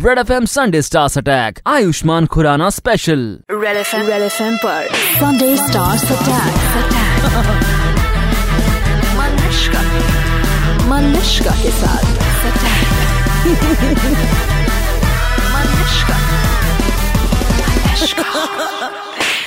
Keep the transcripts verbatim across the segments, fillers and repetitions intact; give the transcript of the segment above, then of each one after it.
Red F M Sunday stars attack Ayushmann Khurrana special. Red F M red F M पर Sunday stars attack Malishka Malishka के साथ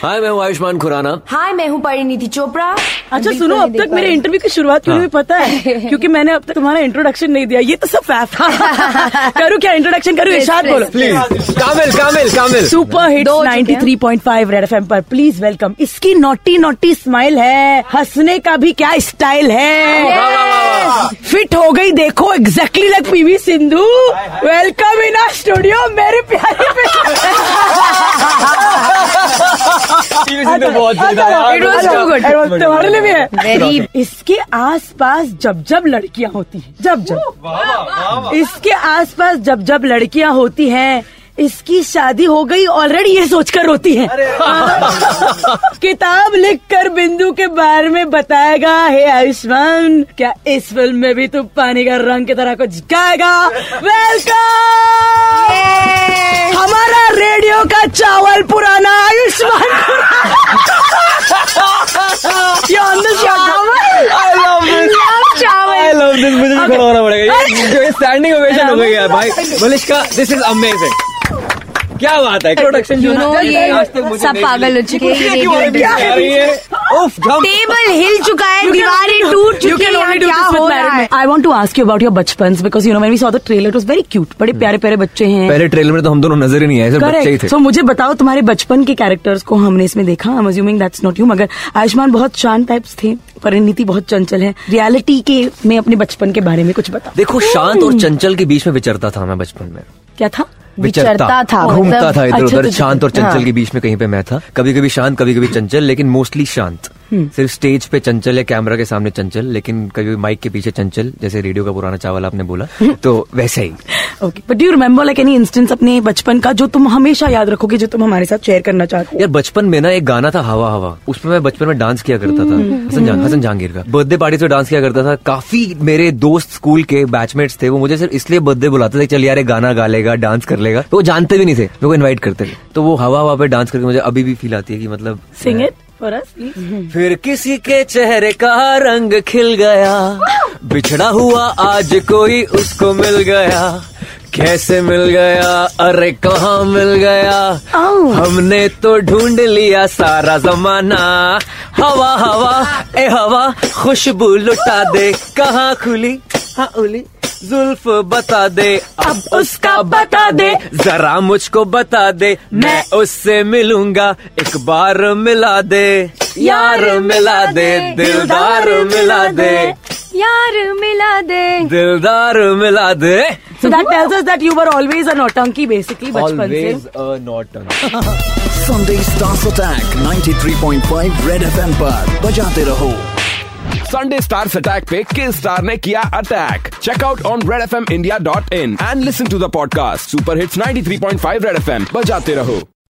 हाय मैं हूँ आयुष्मान खुराना। हाय मैं हूँ परिणीति चोपड़ा। अच्छा सुनो, अब तक मेरे इंटरव्यू की शुरुआत क्यों नहीं पता है? क्योंकि मैंने अब तक तुम्हारा इंट्रोडक्शन नहीं दिया। ये तो सब फैफ था। करूँ क्या इंट्रोडक्शन? करूँ इरशाद बोलो please. Kamil Kamil Kamil super hit ninety three point five red F M पर प्लीज वेलकम। इसकी नॉटी नॉटी स्माइल है, हंसने का भी क्या स्टाइल है। फिट हो गई देखो, exactly like P V Sindhu. Welcome in our studio मेरे प्यारे। तुम्हारे लिए भी है वेरी। इसके आसपास जब जब लड़कियां होती हैं, जब जब इसके आसपास जब जब लड़कियां होती हैं, इसकी शादी हो गई ऑलरेडी ये सोचकर रोती है। किताब लिखकर बिंदु के बारे में बताएगा। हे आयुष्मान, क्या इस फिल्म में भी तू पानी का रंग की तरह कुछ गाएगा? वेलकम हमारा रेडियो का चावल पुराना आयुष्मान। मुझे भी खड़ा होना पड़ेगा। ये स्टैंडिंग ओवेशन हो गई है भाई। Malishka, this is amazing. क्या बात है प्रोडक्शन। you know, ये सब पागल हो चुके हैं। टेबल हिल चुका है, दीवारें टूट चुकी हैं। I want to ask you about your बचपन because you know when we saw the trailer it was very cute. बड़े प्यारे प्यारे बच्चे हैं। पहले ट्रेलर में तो हम दोनों नजर ही नहीं आए, सब बच्चे ही थे। सो मुझे बताओ, तुम्हारे बचपन के कैरेक्टर्स को हमने इसमें देखा। I am assuming that's not you. मगर आयुष्मान बहुत शांत टाइप्स थे, परिणीति बहुत चंचल है। रियलिटी के में अपने बचपन के बारे में कुछ बताओ। देखो, शांत और चंचल के बीच में विचरता था मैं बचपन में। क्या था? विचरता था, घूमता था इधर उधर। शांत और चंचल के बीच में कहीं पे मैं था। कभी कभी शांत, कभी कभी चंचल, लेकिन मोस्टली शांत। सिर्फ स्टेज पे चंचल है, कैमरा के सामने चंचल, लेकिन कभी माइक के पीछे चंचल। जैसे रेडियो का पुराना चावल आपने बोला तो वैसे ही। Okay, but do you remember like any instance अपने बचपन का जो तुम हमेशा याद रखोगे, जो तुम हमारे साथ शेयर करना चाहते हो? यार बचपन में ना एक गाना था हवा हवा, उसमें मैं बचपन में डांस किया करता था। हसन जांगीर का। बर्थडे पार्टी पे डांस किया करता था। काफी मेरे दोस्त स्कूल के बैचमेट्स थे, वो मुझे सिर्फ इसलिए बर्थडे बुलाते थे चल यार गाना गा लेगा, डांस कर लेगा। वो जानते भी नहीं थे, मेरे को इन्वाइट करते थे। तो वो हवा हवा पे डांस करके मुझे अभी भी फील आती है कि मतलब सिंग इट। फिर किसी के चेहरे का रंग खिल गया, बिछड़ा हुआ आज कोई उसको मिल गया, कैसे मिल गया, अरे कहाँ मिल गया, हमने तो ढूंढ लिया सारा जमाना। हवा हवा ए हवा, खुशबू लुटा दे, कहाँ खुली हाँ उली जुल्फ बता दे, अब उसका बता दे, जरा मुझको बता दे, मैं उससे मिलूंगा, एक बार मिला दे, यार मिला दे, दिलदार मिला दे, यार मिला दे, दिलदार मिला दे। So that tells us that you were always a nautanki basically बचपन से. Always a nautanki. Sunday Stars Attack ninety three point five Red F M पर बजाते रहो। Sunday Stars Attack पे किस स्टार ने किया attack? Check out on red f m india dot in and listen to the podcast. Super Hits ninety three point five Red F M बजाते रहो।